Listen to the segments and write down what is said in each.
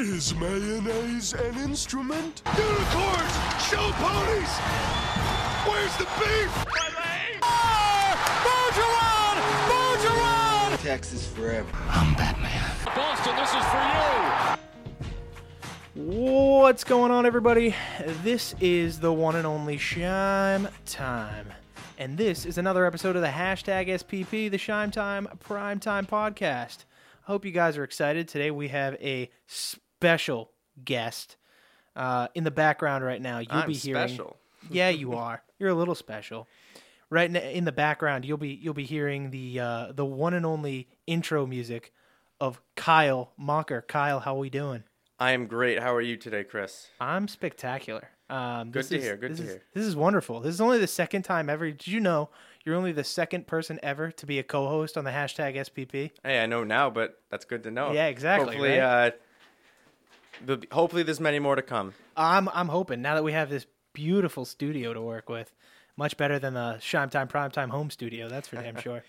Is mayonnaise an instrument? Unicorns! Show ponies! Where's the beef? Bergeron! Bergeron! Texas forever. I'm Batman. Boston, this is for you! What's going on, everybody? This is the one and only Shime Time, and this is another episode of the #SPP, the Shime Time Primetime Podcast. I hope you guys are excited. Today we have a special guest in the background right now. You'll be hearing. Special. Yeah, you are. You're a little special. Right in the background, you'll be hearing the one and only intro music of Kyle Mocker. Kyle, how are we doing? I am great. How are you today, Chris? I'm spectacular. Good to hear. This is wonderful. This is only the second time ever. Did you know you're only the second person ever to be a co-host on the #SPP? Hey, I know now, but that's good to know. Yeah, exactly. Hopefully, right? hopefully there's many more to come. I'm hoping, now that we have this beautiful studio to work with. Much better than the Shime Time Primetime home studio, that's for damn sure.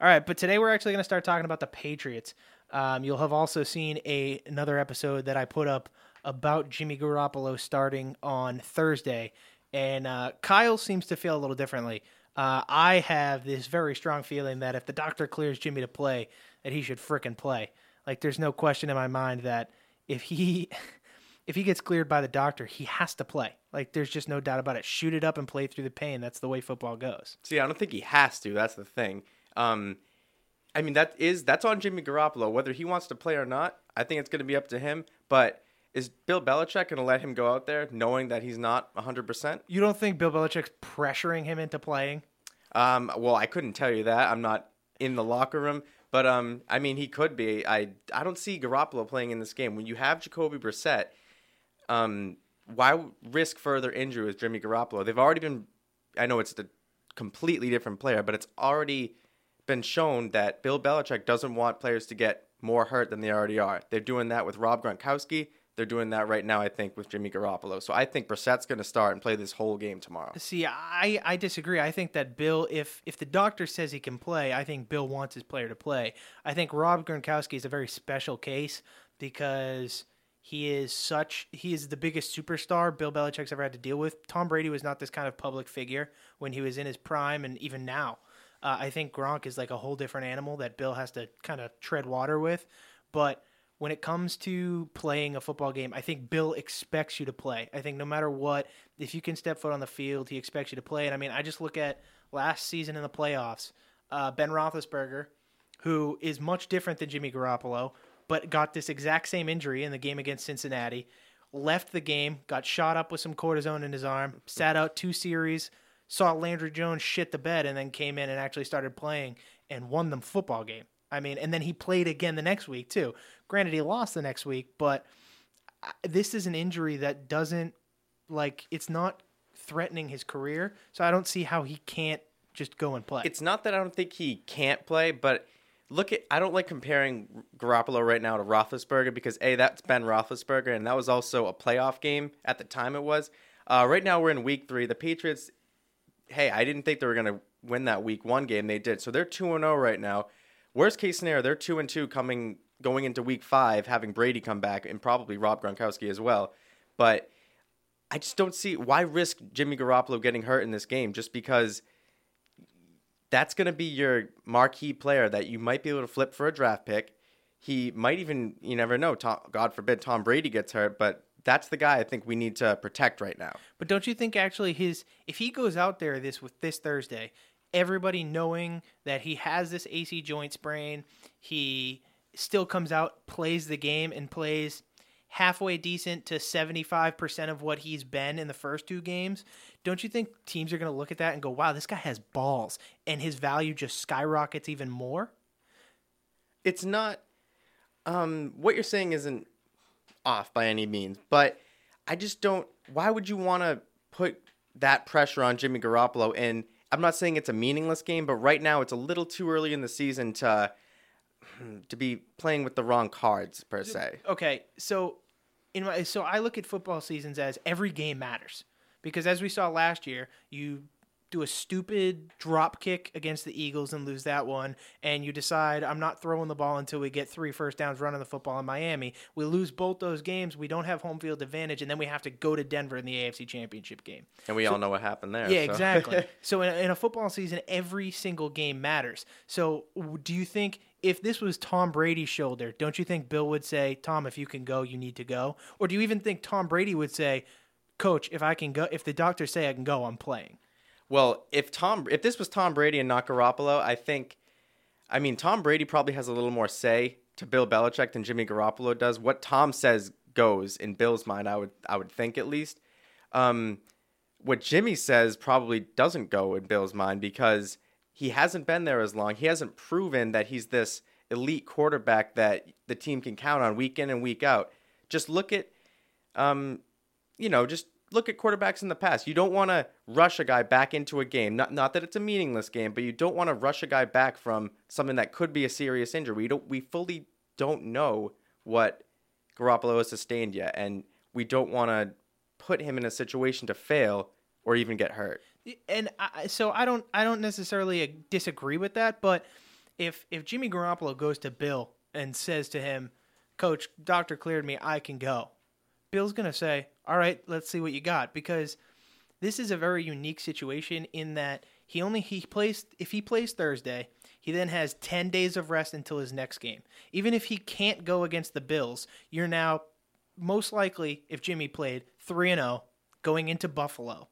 All right, but today we're actually going to start talking about the Patriots. You'll have also seen another episode that I put up about Jimmy Garoppolo starting on Thursday, and Kyle seems to feel a little differently. I have this very strong feeling that if the doctor clears Jimmy to play, that he should frickin' play. Like, there's no question in my mind that if he gets cleared by the doctor, he has to play. Like, there's just no doubt about it. Shoot it up and play through the pain. That's the way football goes. See, I don't think he has to. That's the thing. I mean, that's on Jimmy Garoppolo, whether he wants to play or not. I think it's going to be up to him. But is Bill Belichick going to let him go out there knowing that he's not 100%? You don't think Bill Belichick's pressuring him into playing? Well, I couldn't tell you that. I'm not in the locker room. But, I mean, he could be. I don't see Garoppolo playing in this game. When you have Jacoby Brissett, why risk further injury with Jimmy Garoppolo? They've already been – I know it's a completely different player, but it's already – been shown that Bill Belichick doesn't want players to get more hurt than they already are. They're doing that with Rob Gronkowski. They're doing that right now, I think, with Jimmy Garoppolo. So I think Brissett's going to start and play this whole game tomorrow. See, I disagree. I think that Bill, if the doctor says he can play, I think Bill wants his player to play. I think Rob Gronkowski is a very special case because he is the biggest superstar Bill Belichick's ever had to deal with. Tom Brady was not this kind of public figure when he was in his prime and even now. I think Gronk is like a whole different animal that Bill has to kind of tread water with. But when it comes to playing a football game, I think Bill expects you to play. I think no matter what, if you can step foot on the field, he expects you to play. And I mean, I just look at last season in the playoffs, Ben Roethlisberger, who is much different than Jimmy Garoppolo, but got this exact same injury in the game against Cincinnati, left the game, got shot up with some cortisone in his arm, sat out two series, saw Landry Jones shit the bed, and then came in and actually started playing and won them football game. I mean, and then he played again the next week too. Granted, he lost the next week, but this is an injury that doesn't, like, it's not threatening his career, so I don't see how he can't just go and play. It's not that I don't think he can't play, but I don't like comparing Garoppolo right now to Roethlisberger because, A, that's Ben Roethlisberger, and that was also a playoff game at the time it was. Right now we're in week 3. The Patriots... Hey, I didn't think they were going to win that week one game. They did. So they're 2-0 right now. Worst case scenario, they're 2-2 going into week 5, having Brady come back and probably Rob Gronkowski as well. But I just don't see why risk Jimmy Garoppolo getting hurt in this game just because that's going to be your marquee player that you might be able to flip for a draft pick. He might even, you never know, God forbid Tom Brady gets hurt, but that's the guy I think we need to protect right now. But don't you think actually if he goes out there this Thursday, everybody knowing that he has this AC joint sprain, he still comes out, plays the game, and plays halfway decent to 75% of what he's been in the first two games, don't you think teams are going to look at that and go, wow, this guy has balls, and his value just skyrockets even more? It's not what you're saying isn't off by any means, but I just don't. Why would you want to put that pressure on Jimmy Garoppolo? And I'm not saying it's a meaningless game, but right now it's a little too early in the season to be playing with the wrong cards per se. Okay, so I look at football seasons as every game matters because as we saw last year, you do a stupid drop kick against the Eagles and lose that one, and you decide I'm not throwing the ball until we get 3 first downs running the football in Miami. We lose both those games. We don't have home field advantage, and then we have to go to Denver in the AFC Championship game. And we all know what happened there. Yeah, so. Exactly. So in a football season, every single game matters. So do you think if this was Tom Brady's shoulder, don't you think Bill would say, Tom, if you can go, you need to go? Or do you even think Tom Brady would say, Coach, if I can go, if the doctors say I can go, I'm playing? Well, if this was Tom Brady and not Garoppolo, I mean, Tom Brady probably has a little more say to Bill Belichick than Jimmy Garoppolo does. What Tom says goes in Bill's mind, I would think at least. What Jimmy says probably doesn't go in Bill's mind because he hasn't been there as long. He hasn't proven that he's this elite quarterback that the team can count on week in and week out. Just look at, look at quarterbacks in the past. You don't want to rush a guy back into a game. Not that it's a meaningless game, but you don't want to rush a guy back from something that could be a serious injury. We fully don't know what Garoppolo has sustained yet, and we don't want to put him in a situation to fail or even get hurt. And I don't necessarily disagree with that, but if Jimmy Garoppolo goes to Bill and says to him, Coach, doctor cleared me, I can go, Bill's going to say, all right, let's see what you got, because this is a very unique situation in that if he plays Thursday, he then has 10 days of rest until his next game. Even if he can't go against the Bills, you're now most likely, if Jimmy played, 3-0 going into Buffalo.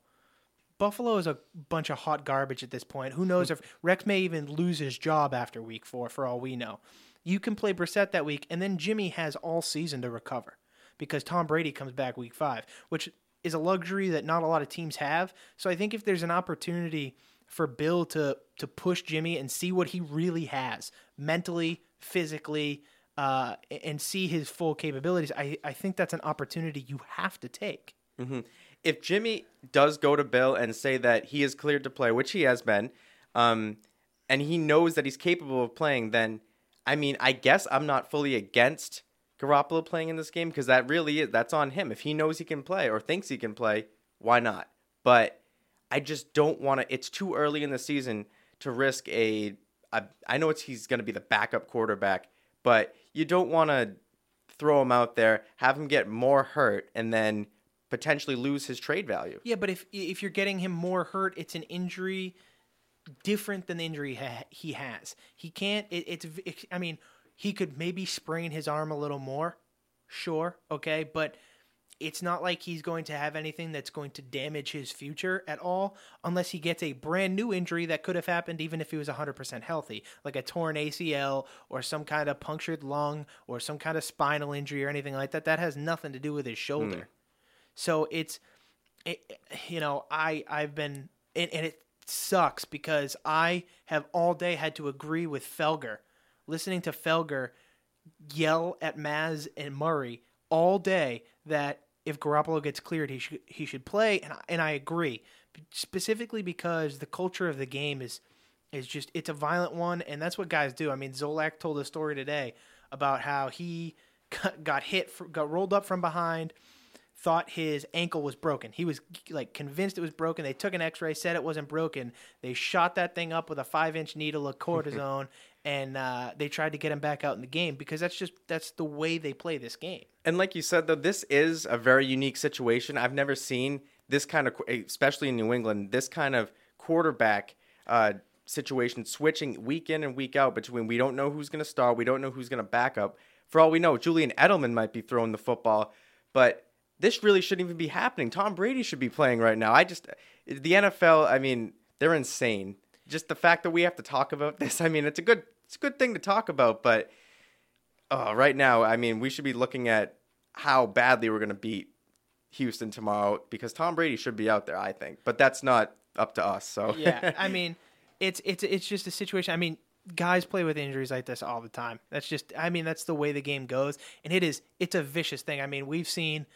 Buffalo is a bunch of hot garbage at this point. Who knows if Rex may even lose his job after week 4, for all we know. You can play Brissett that week, and then Jimmy has all season to recover, because Tom Brady comes back week 5, which is a luxury that not a lot of teams have. So I think if there's an opportunity for Bill to push Jimmy and see what he really has mentally, physically, and see his full capabilities, I think that's an opportunity you have to take. Mm-hmm. If Jimmy does go to Bill and say that he is cleared to play, which he has been, and he knows that he's capable of playing, then, I mean, I guess I'm not fully against Garoppolo playing in this game, because that really is, that's on him. If he knows he can play or thinks he can play, why not? But I just don't want to. It's too early in the season to risk I know he's going to be the backup quarterback, but you don't want to throw him out there, have him get more hurt, and then potentially lose his trade value. Yeah, but if you're getting him more hurt, it's an injury different than the injury he has. He can't. He could maybe sprain his arm a little more, sure, okay, but it's not like he's going to have anything that's going to damage his future at all, unless he gets a brand new injury that could have happened even if he was 100% healthy, like a torn ACL or some kind of punctured lung or some kind of spinal injury or anything like that. That has nothing to do with his shoulder. So I've been, and it sucks because I have all day had to agree with Felger. Listening to Felger yell at Maz and Murray all day that if Garoppolo gets cleared, he should play, and I agree, specifically because the culture of the game is just, it's a violent one, and that's what guys do. I mean, Zolak told a story today about how he got rolled up from behind, thought his ankle was broken. He was like convinced it was broken. They took an x-ray, said it wasn't broken. They shot that thing up with a 5-inch needle of cortisone, and they tried to get him back out in the game because that's the way they play this game. And like you said, though, this is a very unique situation. I've never seen this kind of, especially in New England, this kind of quarterback situation switching week in and week out between we don't know who's going to start, we don't know who's going to back up. For all we know, Julian Edelman might be throwing the football, but this really shouldn't even be happening. Tom Brady should be playing right now. The NFL, I mean, they're insane. Just the fact that we have to talk about this, I mean, it's a good thing to talk about, but right now, I mean, we should be looking at how badly we're going to beat Houston tomorrow because Tom Brady should be out there, I think. But that's not up to us. So yeah, I mean, it's just a situation. I mean, guys play with injuries like this all the time. That's just, I mean, that's the way the game goes, and it's a vicious thing. I mean, we've seen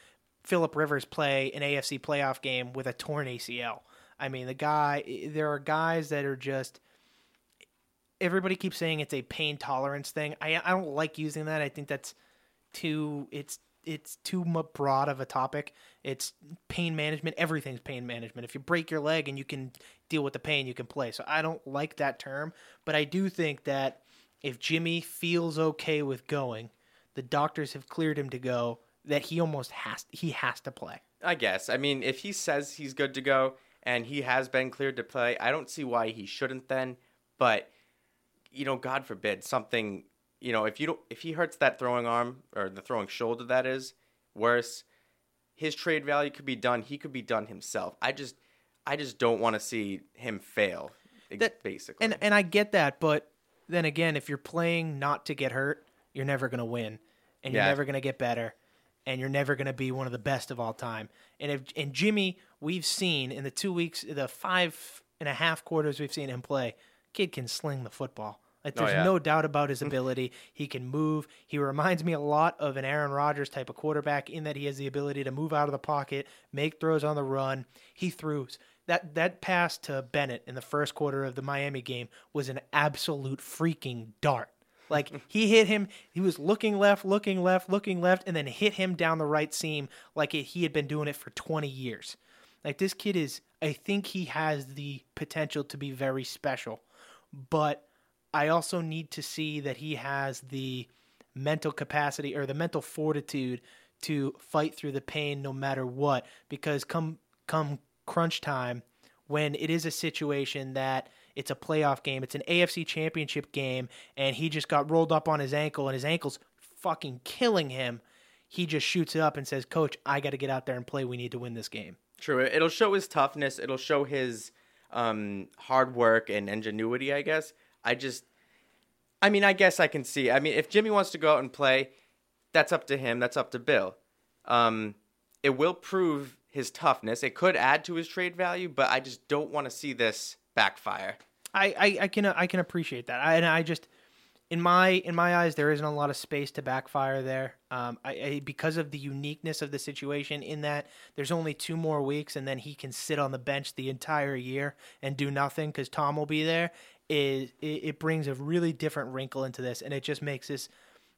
Phillip Rivers play an AFC playoff game with a torn ACL. I mean, there are guys that are just, everybody keeps saying it's a pain tolerance thing. I don't like using that. I think that's too, it's it's too broad of a topic. It's pain management. Everything's pain management. If you break your leg and you can deal with the pain, you can play. So I don't like that term, but I do think that if Jimmy feels okay with going, the doctors have cleared him to go, that he almost has to play. I guess. I mean, if he says he's good to go and he has been cleared to play, I don't see why he shouldn't then, but you know, God forbid something, you know, if he hurts that throwing arm or the throwing shoulder, that is worse, his trade value could be done. He could be done himself. I just don't want to see him fail, basically. And I get that, but then again, if you're playing not to get hurt, you're never going to win, and you're never going to get better, and you're never going to be one of the best of all time. And Jimmy, we've seen in the 5.5 quarters we've seen him play, kid can sling the football. Like, there's no doubt about his ability. He can move. He reminds me a lot of an Aaron Rodgers type of quarterback in that he has the ability to move out of the pocket, make throws on the run. He throws. That pass to Bennett in the first quarter of the Miami game was an absolute freaking dart. Like, he hit him. He was looking left, and then hit him down the right seam like he had been doing it for 20 years. Like, this kid is, I think he has the potential to be very special. But I also need to see that he has the mental capacity or the mental fortitude to fight through the pain no matter what, because come crunch time, when it is a situation that it's a playoff game, it's an AFC championship game, and he just got rolled up on his ankle and his ankle's fucking killing him, he just shoots it up and says, Coach, I got to get out there and play. We need to win this game. True. It'll show his toughness. It'll show his hard work and ingenuity, I guess. I guess I can see. I mean, if Jimmy wants to go out and play, that's up to him. That's up to Bill. It will prove his toughness. It could add to his trade value, but I just don't want to see this backfire. I can appreciate that. I just in my eyes, there isn't a lot of space to backfire there. Because of the uniqueness of the situation, in that there's only 2 more weeks, and then he can sit on the bench the entire year and do nothing because Tom will be there. It brings a really different wrinkle into this, and it just makes this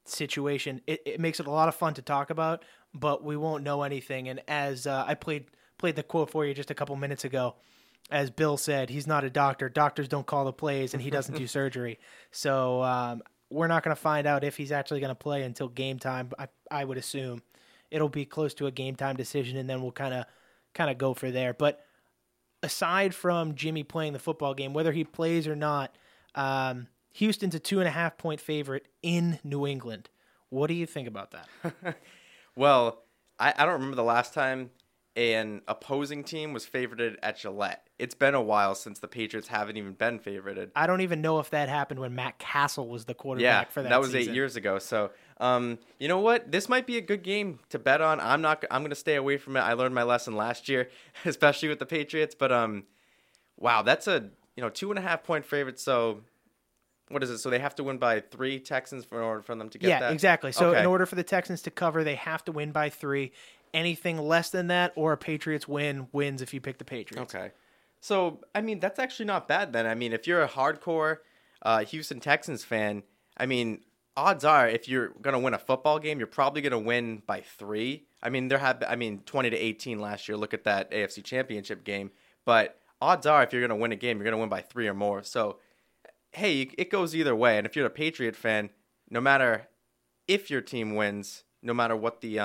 situation. It makes it a lot of fun to talk about, but we won't know anything. And as I played the quote for you just a couple minutes ago, as Bill said, he's not a doctor. Doctors don't call the plays, and he doesn't do surgery. So we're not going to find out if he's actually going to play until game time. I would assume it'll be close to a game time decision, and then we'll kind of go for there. But aside from Jimmy playing the football game, whether he plays or not, Houston's a 2.5-point favorite in New England. What do you think about that? Well, I don't remember the last time an opposing team was favorited at Gillette. It's been a while since the Patriots haven't even been favorited. I don't even know if that happened when Matt Castle was the quarterback for that season. Yeah, that was 8 years ago. So, you know what? This might be a good game to bet on. I'm going to stay away from it. I learned my lesson last year, especially with the Patriots. But, wow, that's a 2.5-point favorite. So, what is it? So they have to win by 3 Texans in order for them to get that? Yeah, exactly. So, okay. In order for the Texans to cover, they have to win by 3. Anything less than that, or a Patriots win, wins if you pick the Patriots. Okay. So, I mean, that's actually not bad then. I mean, if you're a hardcore Houston Texans fan, I mean, odds are if you're going to win a football game, you're probably going to win by 3. I mean, 20-18 last year. Look at that AFC championship game. But odds are if you're going to win a game, you're going to win by 3 or more. So, hey, it goes either way. And if you're a Patriot fan, no matter if your team wins, no matter what the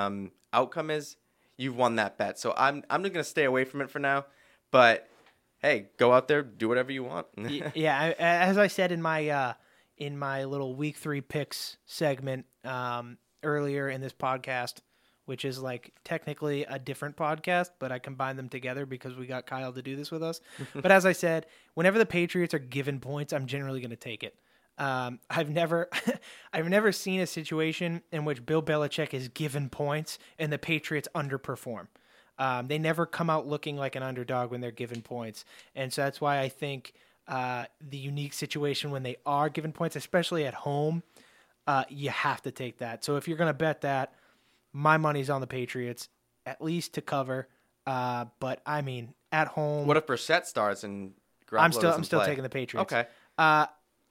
outcome is, you've won that bet. So I'm just going to stay away from it for now. But, hey, go out there, do whatever you want. Yeah, as I said in my little Week 3 picks segment earlier in this podcast, which is like technically a different podcast, but I combined them together because we got Kyle to do this with us. But as I said, whenever the Patriots are given points, I'm generally going to take it. I've never seen a situation in which Bill Belichick is given points and the Patriots underperform. They never come out looking like an underdog when they're given points. And so that's why I think the unique situation when they are given points, especially at home, you have to take that. So if you're going to bet that, my money's on the Patriots, at least to cover. But, I mean, at home. What if Brissett starts and Garoppolo doesn't play? I'm still taking the Patriots. Okay.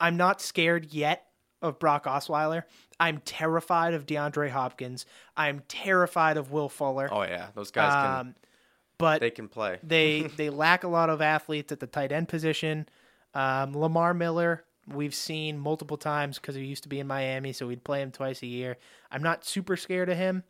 I'm not scared yet. of Brock Osweiler. I'm terrified of DeAndre Hopkins. I'm terrified of Will Fuller. Oh yeah, those guys can. But they can play. they lack a lot of athletes at the tight end position. Lamar Miller, we've seen multiple times because he used to be in Miami, so we'd play him twice a year. I'm not super scared of him,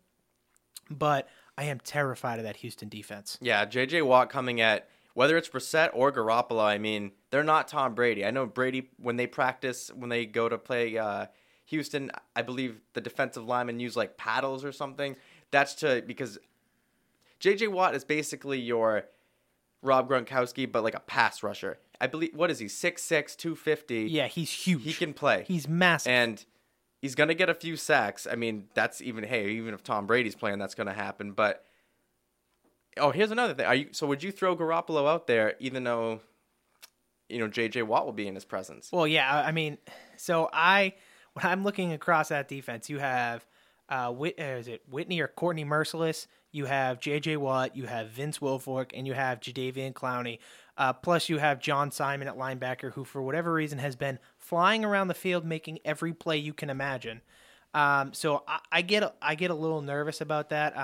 but I am terrified of that Houston defense. Yeah, JJ Watt coming at whether it's Brissett or Garoppolo. I mean, they're not Tom Brady. I know Brady when they go to play Houston. I believe the defensive linemen use like paddles or something. Because J.J. Watt is basically your Rob Gronkowski, but like a pass rusher. I believe, what is he, 6'6", 250? Yeah, he's huge. He can play. He's massive. And he's going to get a few sacks. I mean, that's even if Tom Brady's playing, that's going to happen. But, here's another thing. Would you throw Garoppolo out there even though, J.J. Watt will be in his presence? Well, yeah, I mean, when I'm looking across that defense, you have, is it Whitney or Courtney Mercilus? You have J.J. Watt, you have Vince Wilfork, and you have Jadeveon Clowney. Plus, you have John Simon at linebacker, who for whatever reason has been flying around the field, making every play you can imagine. So I get a little nervous about that.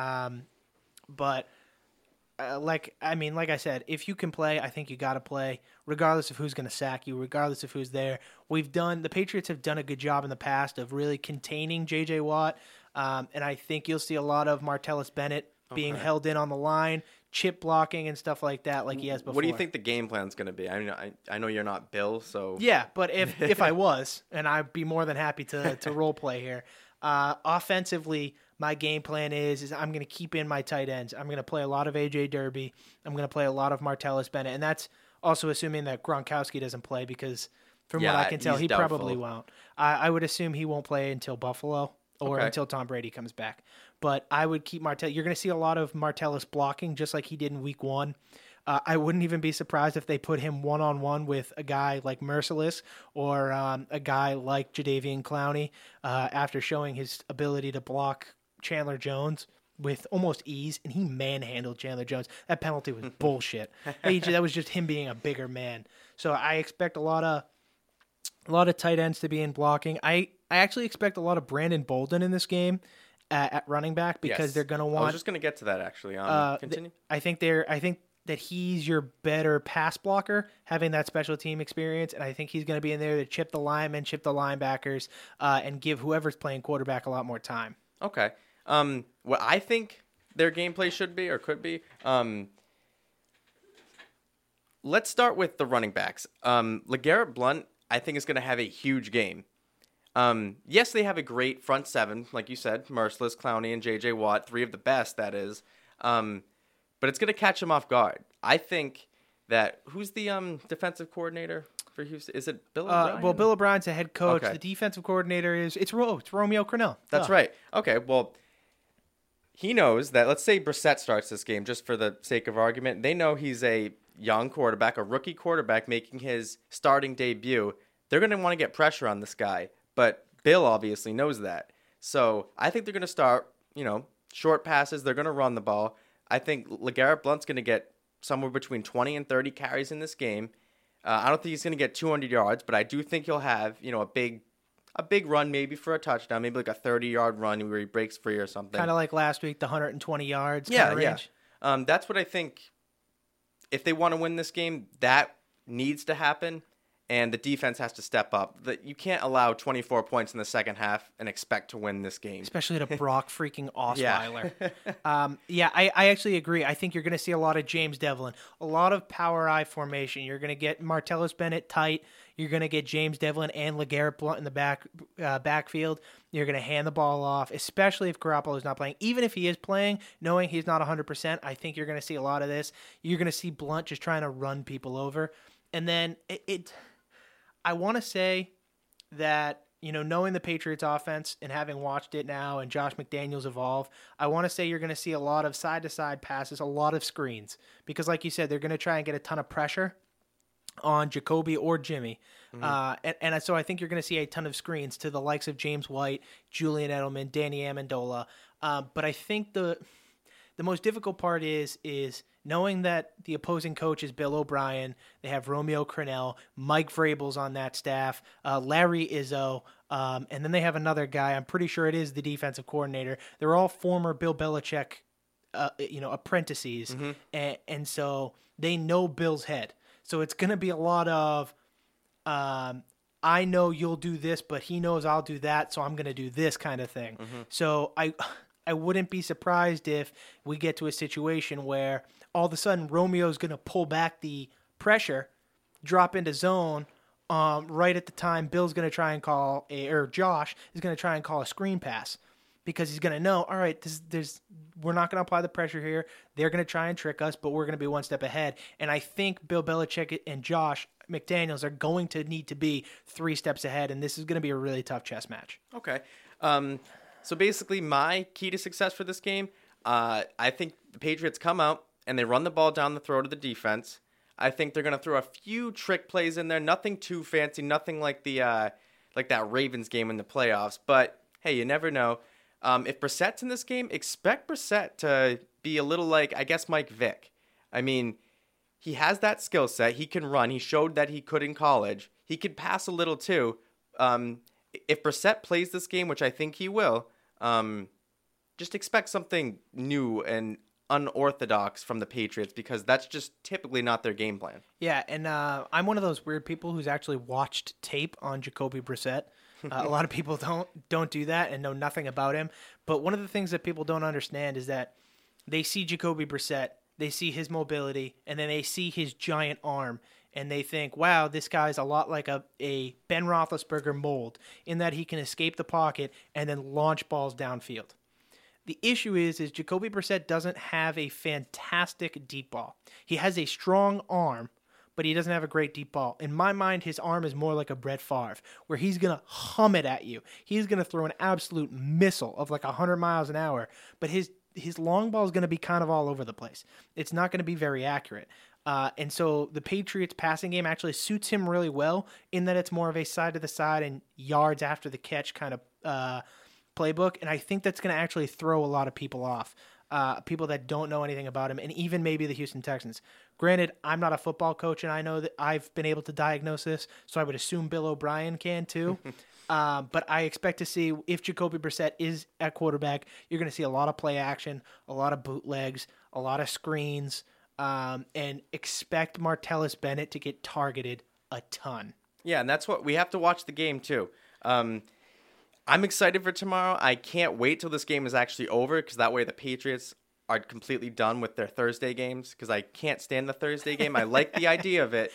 Like I said, if you can play, I think you got to play, regardless of who's going to sack you, regardless of who's there. The Patriots have done a good job in the past of really containing J.J. Watt. And I think you'll see a lot of Martellus Bennett being held in on the line, chip blocking and stuff like that, like he has before. What do you think the game plan's going to be? I mean, I know you're not Bill, so... Yeah, but if I was, and I'd be more than happy to role play here. Offensively, my game plan is I'm going to keep in my tight ends. I'm going to play a lot of A.J. Derby. I'm going to play a lot of Martellus Bennett. And that's also assuming that Gronkowski doesn't play because, from what I can tell, he probably won't. I would assume he won't play until Buffalo. Or until Tom Brady comes back. But I would keep Martellus. You're going to see a lot of Martellus blocking, just like he did in week one. I wouldn't even be surprised if they put him one-on-one with a guy like Mercilus or a guy like Jadeveon Clowney after showing his ability to block Chandler Jones with almost ease, and he manhandled Chandler Jones. That penalty was bullshit. That was just him being a bigger man. So I expect a lot of tight ends to be in blocking. I actually expect a lot of Brandon Bolden in this game at running back because they're going to want. I was just going to get to that actually. Continue. I think that he's your better pass blocker, having that special team experience, and I think he's going to be in there to chip the linemen, chip the linebackers, and give whoever's playing quarterback a lot more time. Okay. What I think their gameplay should be or could be. Let's start with the running backs. LeGarrette Blount, I think, is going to have a huge game. Yes, they have a great front seven, like you said, Mercilus, Clowney, and J.J. Watt, three of the best, that is. But it's going to catch him off guard. I think that who's the defensive coordinator for Houston? Is it Bill O'Brien? Well, Bill O'Brien's the head coach. Okay. The defensive coordinator is Romeo Crennel. That's right. Okay, well, he knows that. Let's say Brissett starts this game, just for the sake of argument. They know he's a young quarterback, a rookie quarterback making his starting debut. They're going to want to get pressure on this guy. But Bill obviously knows that. So I think they're going to start, short passes. They're going to run the ball. I think LeGarrette Blount's going to get somewhere between 20 and 30 carries in this game. I don't think he's going to get 200 yards, but I do think he'll have, a big run maybe for a touchdown, maybe like a 30-yard run where he breaks free or something. Kind of like last week, the 120 yards kind of range. Yeah. That's what I think. If they want to win this game, that needs to happen. And the defense has to step up. You can't allow 24 points in the second half and expect to win this game. Especially to Brock freaking Osweiler. I actually agree. I think you're going to see a lot of James Devlin. A lot of power eye formation. You're going to get Martellus Bennett tight. You're going to get James Devlin and LeGarrette Blount in the backfield. You're going to hand the ball off, especially if Garoppolo is not playing. Even if he is playing, knowing he's not 100%, I think you're going to see a lot of this. You're going to see Blount just trying to run people over. And then I want to say that, knowing the Patriots offense and having watched it now and Josh McDaniels evolve, I want to say you're going to see a lot of side-to-side passes, a lot of screens. Because like you said, they're going to try and get a ton of pressure on Jacoby or Jimmy. Mm-hmm. And so I think you're going to see a ton of screens to the likes of James White, Julian Edelman, Danny Amendola. But I think the most difficult part is knowing that the opposing coach is Bill O'Brien. They have Romeo Crennel, Mike Vrabel's on that staff, Larry Izzo, And then they have another guy. I'm pretty sure it is the defensive coordinator. They're all former Bill Belichick, apprentices. Mm-hmm. And so they know Bill's head. So it's going to be a lot of, I know you'll do this, but he knows I'll do that. So I'm going to do this kind of thing. Mm-hmm. So I wouldn't be surprised if we get to a situation where all of a sudden Romeo's going to pull back the pressure, drop into zone, right at the time Bill's going to try and call Josh is going to try and call a screen pass, because he's going to know, all right, we're not going to apply the pressure here. They're going to try and trick us, but we're going to be one step ahead. And I think Bill Belichick and Josh McDaniels are going to need to be three steps ahead, and this is going to be a really tough chess match. Okay. So basically my key to success for this game, I think the Patriots come out and they run the ball down the throat of the defense. I think they're going to throw a few trick plays in there. Nothing too fancy. Nothing like the like that Ravens game in the playoffs. But, hey, you never know. If Brissett's in this game, expect Brissett to be a little like, I guess, Mike Vick. I mean, he has that skill set. He can run. He showed that he could in college. He could pass a little too. If Brissett plays this game, which I think he will, just expect something new and unorthodox from the Patriots, because that's just typically not their game plan. Yeah, and I'm one of those weird people who's actually watched tape on Jacoby Brissett. A lot of people don't do that and know nothing about him. But one of the things that people don't understand is that they see Jacoby Brissett, they see his mobility, and then they see his giant arm, and they think, wow, this guy's a lot like a Ben Roethlisberger mold in that he can escape the pocket and then launch balls downfield. The issue is Jacoby Brissett doesn't have a fantastic deep ball. He has a strong arm, but he doesn't have a great deep ball. In my mind, his arm is more like a Brett Favre, where he's going to hum it at you. He's going to throw an absolute missile of like 100 miles an hour, but his long ball is going to be kind of all over the place. It's not going to be very accurate. And so the Patriots' passing game actually suits him really well in that it's more of a side-to-the-side and yards after the catch kind of playbook, and I think that's going to actually throw a lot of people off, people that don't know anything about him, and even maybe the Houston Texans. Granted, I'm not a football coach, and I know that I've been able to diagnose this, so I would assume Bill O'Brien can too. But I expect to see, if Jacoby Brissett is at quarterback, you're going to see a lot of play action, a lot of bootlegs, a lot of screens, and expect Martellus Bennett to get targeted a ton. Yeah, and that's what we have to watch the game too. I'm excited for tomorrow. I can't wait till this game is actually over, because that way the Patriots are completely done with their Thursday games, because I can't stand the Thursday game. I like the idea of it.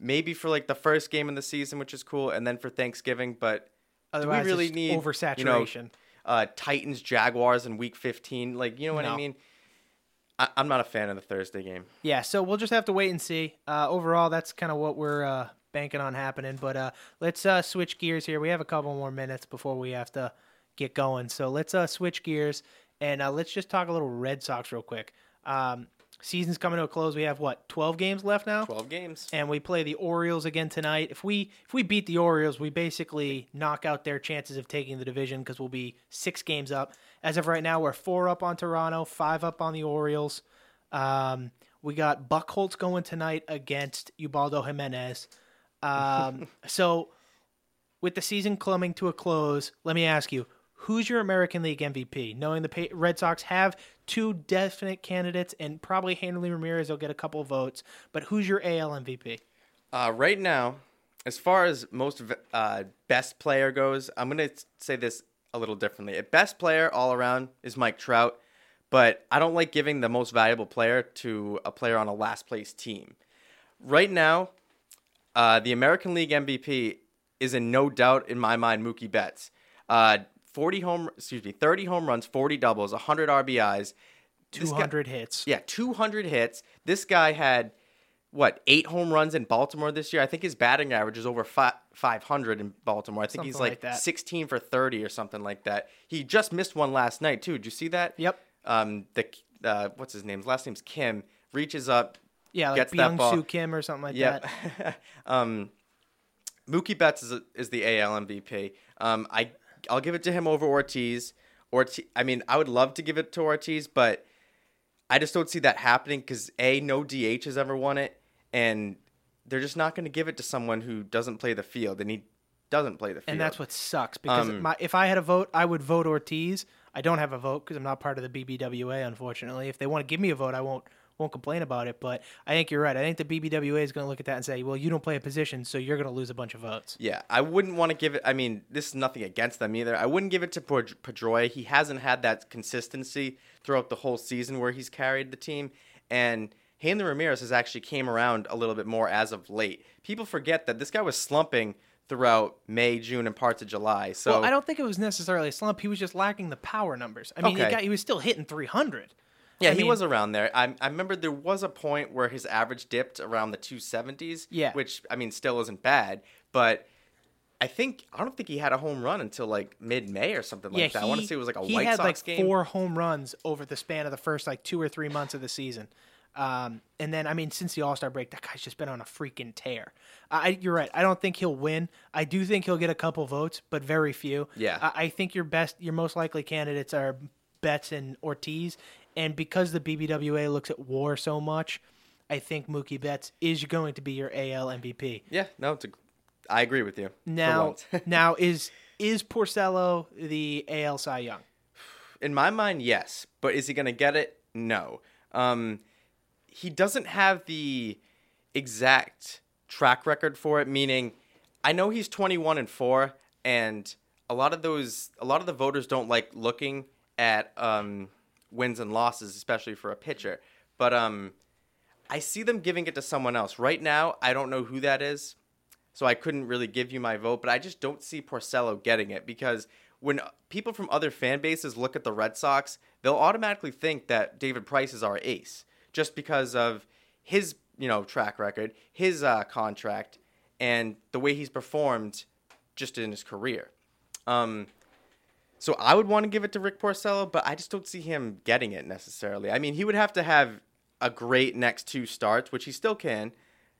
Maybe for like the first game in the season, which is cool, and then for Thanksgiving. But otherwise, do we really need oversaturation? Titans, Jaguars in Week 15. Like, you know what I mean? I'm not a fan of the Thursday game. Yeah, so we'll just have to wait and see. Overall, that's kind of what we're banking on happening, but let's switch gears here. We have a couple more minutes before we have to get going, so let's switch gears and let's just talk a little Red Sox real quick. Season's coming to a close. We have 12 games left now. 12 games, and we play the Orioles again tonight. If we beat the Orioles, we basically knock out their chances of taking the division, because we'll be 6 games up. As of right now, we're 4 up on Toronto, 5 up on the Orioles. We got Buckholz going tonight against Ubaldo Jimenez. So with the season coming to a close, let me ask you, who's your American League MVP? Knowing the Red Sox have 2 definite candidates, and probably Hanley Ramirez will get a couple votes, but who's your AL MVP? Right now, as far as most best player goes, I'm going to say this a little differently. Best player all around is Mike Trout, but I don't like giving the most valuable player to a player on a last place team. Right now, the American League MVP is in no doubt in my mind Mookie Betts. 30 home runs, 40 doubles, 100 RBIs, 200 hits. Yeah, 200 hits. This guy had 8 home runs in Baltimore this year. I think his batting average is over 500 in Baltimore. I think he's like 16 for 30 or something like that. He just missed one last night too. Did you see that? Yep. What's his name? His last name's Kim. Reaches up. Yeah, like Byung-Soo Kim or something like that. Mookie Betts is the AL MVP. I'll give it to him over Ortiz. I mean, I would love to give it to Ortiz, but I just don't see that happening because, A, no DH has ever won it, and they're just not going to give it to someone who doesn't play the field, and he doesn't play the field. And that's what sucks, because if I had a vote, I would vote Ortiz. I don't have a vote because I'm not part of the BBWA, unfortunately. If they want to give me a vote, I won't complain about it, but I think you're right. I think the BBWA is going to look at that and say, well, you don't play a position, so you're going to lose a bunch of votes. Yeah, I wouldn't want to give it – I mean, this is nothing against them either. I wouldn't give it to Pedroia. He hasn't had that consistency throughout the whole season where he's carried the team, and Hanley Ramirez has actually came around a little bit more as of late. People forget that this guy was slumping throughout May, June, and parts of July. So well, I don't think it was necessarily a slump. He was just lacking the power numbers. I mean, he was still hitting 300. Yeah, he was around there. I remember there was a point where his average dipped around the 270s, which, I mean, still isn't bad. But I don't think he had a home run until, like, mid-May or something like that. I want to say it was, like, a White Sox game. He had, like, 4 home runs over the span of the first, like, 2 or 3 months of the season. And then, I mean, since the All-Star break, that guy's just been on a freaking tear. You're right. I don't think he'll win. I do think he'll get a couple votes, but very few. Yeah. I think your most likely candidates are Betts and Ortiz. And because the BBWA looks at WAR so much, I think Mookie Betts is going to be your AL MVP. Yeah, no, I agree with you. Now, now is Porcello the AL Cy Young? In my mind, yes. But is he going to get it? No. He doesn't have the exact track record for it, meaning I know he's 21-4, and a lot of the voters don't like looking at wins and losses, especially for a pitcher. But I see them giving it to someone else. Right now, I don't know who that is, so I couldn't really give you my vote, but I just don't see Porcello getting it, because when people from other fan bases look at the Red Sox, they'll automatically think that David Price is our ace just because of his, track record, his contract, and the way he's performed just in his career. So I would want to give it to Rick Porcello, but I just don't see him getting it necessarily. I mean, he would have to have a great next 2 starts, which he still can.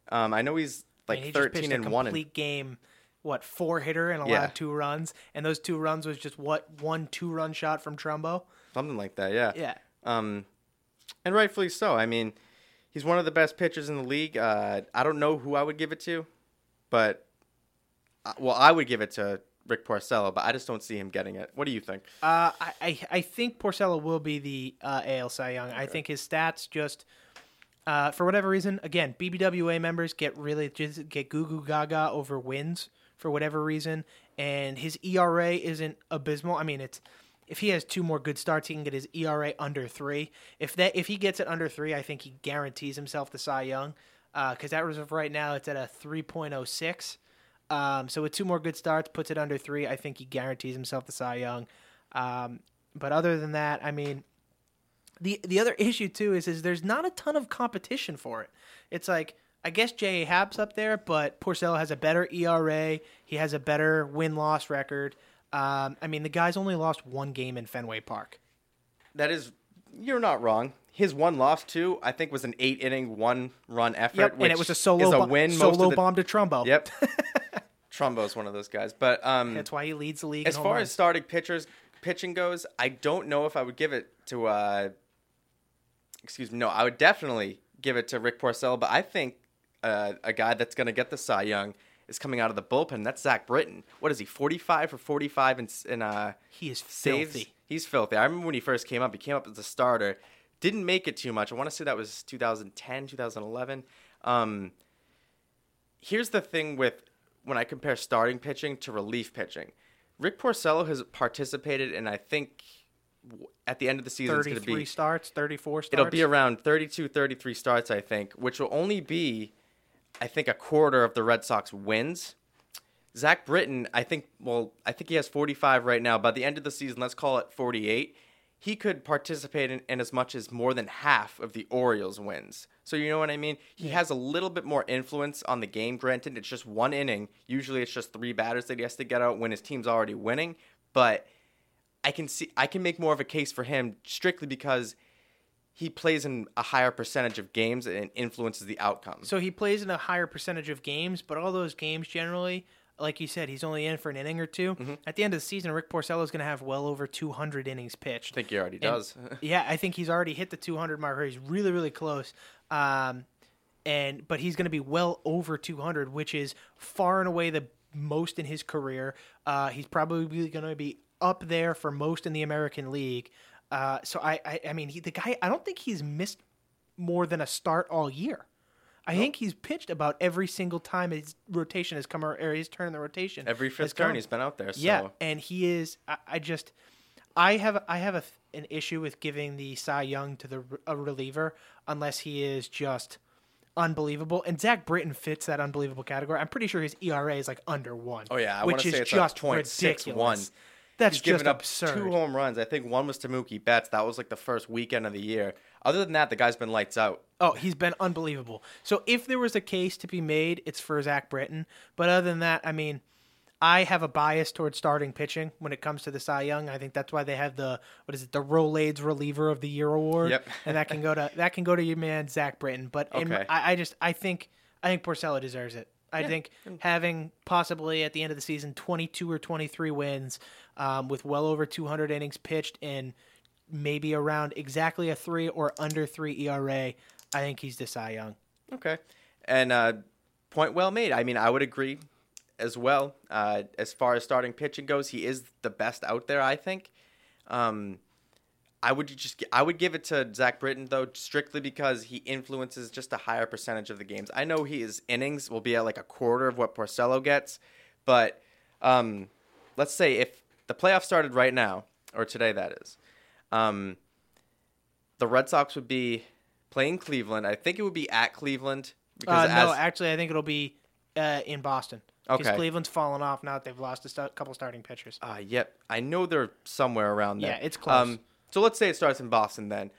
I know he's like 13-1. Complete game, 4-hitter and allowed 2 runs, and those 2 runs was just 1 2-run shot from Trumbo, something like that. Yeah, yeah. And rightfully so. I mean, he's one of the best pitchers in the league. I don't know who I would give it to, but I would give it to Rick Porcello, but I just don't see him getting it. What do you think? I think Porcello will be the AL Cy Young. Okay. I think his stats just, for whatever reason, again, BBWA members get goo-goo gaga over wins for whatever reason, and his ERA isn't abysmal. I mean, if he has 2 more good starts, he can get his ERA under 3. If he gets it under 3, I think he guarantees himself the Cy Young, because as of right now, it's at a 3.06. So with 2 more good starts, puts it under 3. I think he guarantees himself the Cy Young. But other than that, I mean, the other issue too is there's not a ton of competition for it. It's like, I guess J.A. Happ's up there, but Porcello has a better ERA. He has a better win-loss record. I mean, the guy's only lost 1 game in Fenway Park. You're not wrong. His 1 loss, too, I think was an 8-inning, 1-run effort, which it was a solo bomb to Trumbo. Yep. Trumbo's one of those guys. But that's why he leads the league. As far as starting pitching goes, I don't know if I would give it to I would definitely give it to Rick Porcello, but I think a guy that's going to get the Cy Young is coming out of the bullpen. That's Zach Britton. What is he, 45 for 45 in he is saves? Filthy. He's filthy. I remember when he first came up, he came up as a starter. Didn't make it too much. I want to say that was 2010, 2011. Here's the thing with when I compare starting pitching to relief pitching. Rick Porcello has participated in, I think, at the end of the season, it's going to be 33 starts, 34 starts. It'll be around 32, 33 starts, I think, which will only be, I think, a quarter of the Red Sox wins. Zach Britton, I think he has 45 right now. By the end of the season, let's call it 48. He could participate in as much as more than half of the Orioles' wins. So you know what I mean? He has a little bit more influence on the game. Granted, it's just 1 inning. Usually it's just 3 batters that he has to get out when his team's already winning. But I can make more of a case for him strictly because he plays in a higher percentage of games and influences the outcome. So he plays in a higher percentage of games, but all those games generally, like you said, he's only in for an inning or 2. Mm-hmm. At the end of the season, Rick Porcello is going to have well over 200 innings pitched. I think he already does. Yeah, I think he's already hit the 200 marker. He's really, really close. But he's going to be well over 200, which is far and away the most in his career. He's probably going to be up there for most in the American League. So I mean, the guy, I don't think he's missed more than a start all year. I think he's pitched about every single time his rotation has come, or his turn in the rotation. Every fifth turn he's been out there. So. Yeah, and he is. I have an issue with giving the Cy Young to a reliever unless he is just unbelievable. And Zach Britton fits that unbelievable category. I'm pretty sure his ERA is like under one. Oh yeah, I want to say it's just .61. That's just given up absurd. 2 home runs. I think one was to Mookie Betts. That was like the first weekend of the year. Other than that, the guy's been lights out. Oh, he's been unbelievable. So if there was a case to be made, it's for Zach Britton. But other than that, I mean, I have a bias towards starting pitching when it comes to the Cy Young. I think that's why they have the Rolades Reliever of the Year award. Yep. And that can go to your man Zach Britton. But okay. I think Porcello deserves it. I think having possibly at the end of the season 22 or 23 wins, with well over 200 innings pitched and maybe around exactly a 3 or under 3 ERA, I think he's the Cy Young. Okay. And point well made. I mean, I would agree as well. As far as starting pitching goes, he is the best out there, I think. I would give it to Zach Britton, though, strictly because he influences just a higher percentage of the games. I know his innings will be at like a quarter of what Porcello gets, but let's say if the playoffs started right now, or today that is, the Red Sox would be playing Cleveland. I think it would be at Cleveland. Because actually, I think it'll be in Boston. Because Cleveland's fallen off now that they've lost a couple starting pitchers. Yep. I know they're somewhere around there. Yeah, it's close. So let's say it starts in Boston then.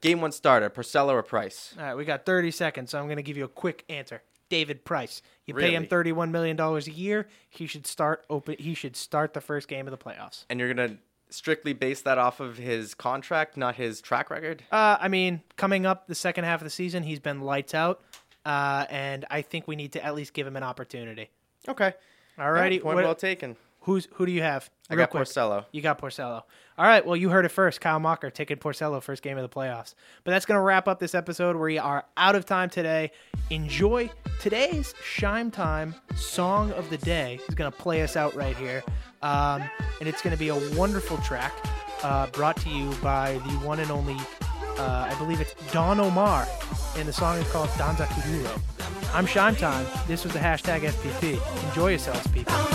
Game one starter, Porcello or Price? All right, we got 30 seconds, so I'm going to give you a quick answer. David Price. You pay him $31 million a year. He should start the first game of the playoffs. And you're going to strictly base that off of his contract, not his track record? I mean, coming up the second half of the season, he's been lights out, and I think we need to at least give him an opportunity. Okay. All righty. Point well taken. Who do you have? I got Porcello. You got Porcello. All right, well, you heard it first. Kyle Mocker taking Porcello first game of the playoffs. But that's going to wrap up this episode. We are out of time today. Enjoy today's Shime Time Song of the Day. It's going to play us out right here. And it's going to be a wonderful track brought to you by the one and only, I believe it's Don Omar. And the song is called Danza Kuduro. I'm Shime Time. This was the #SPP. Enjoy yourselves, people.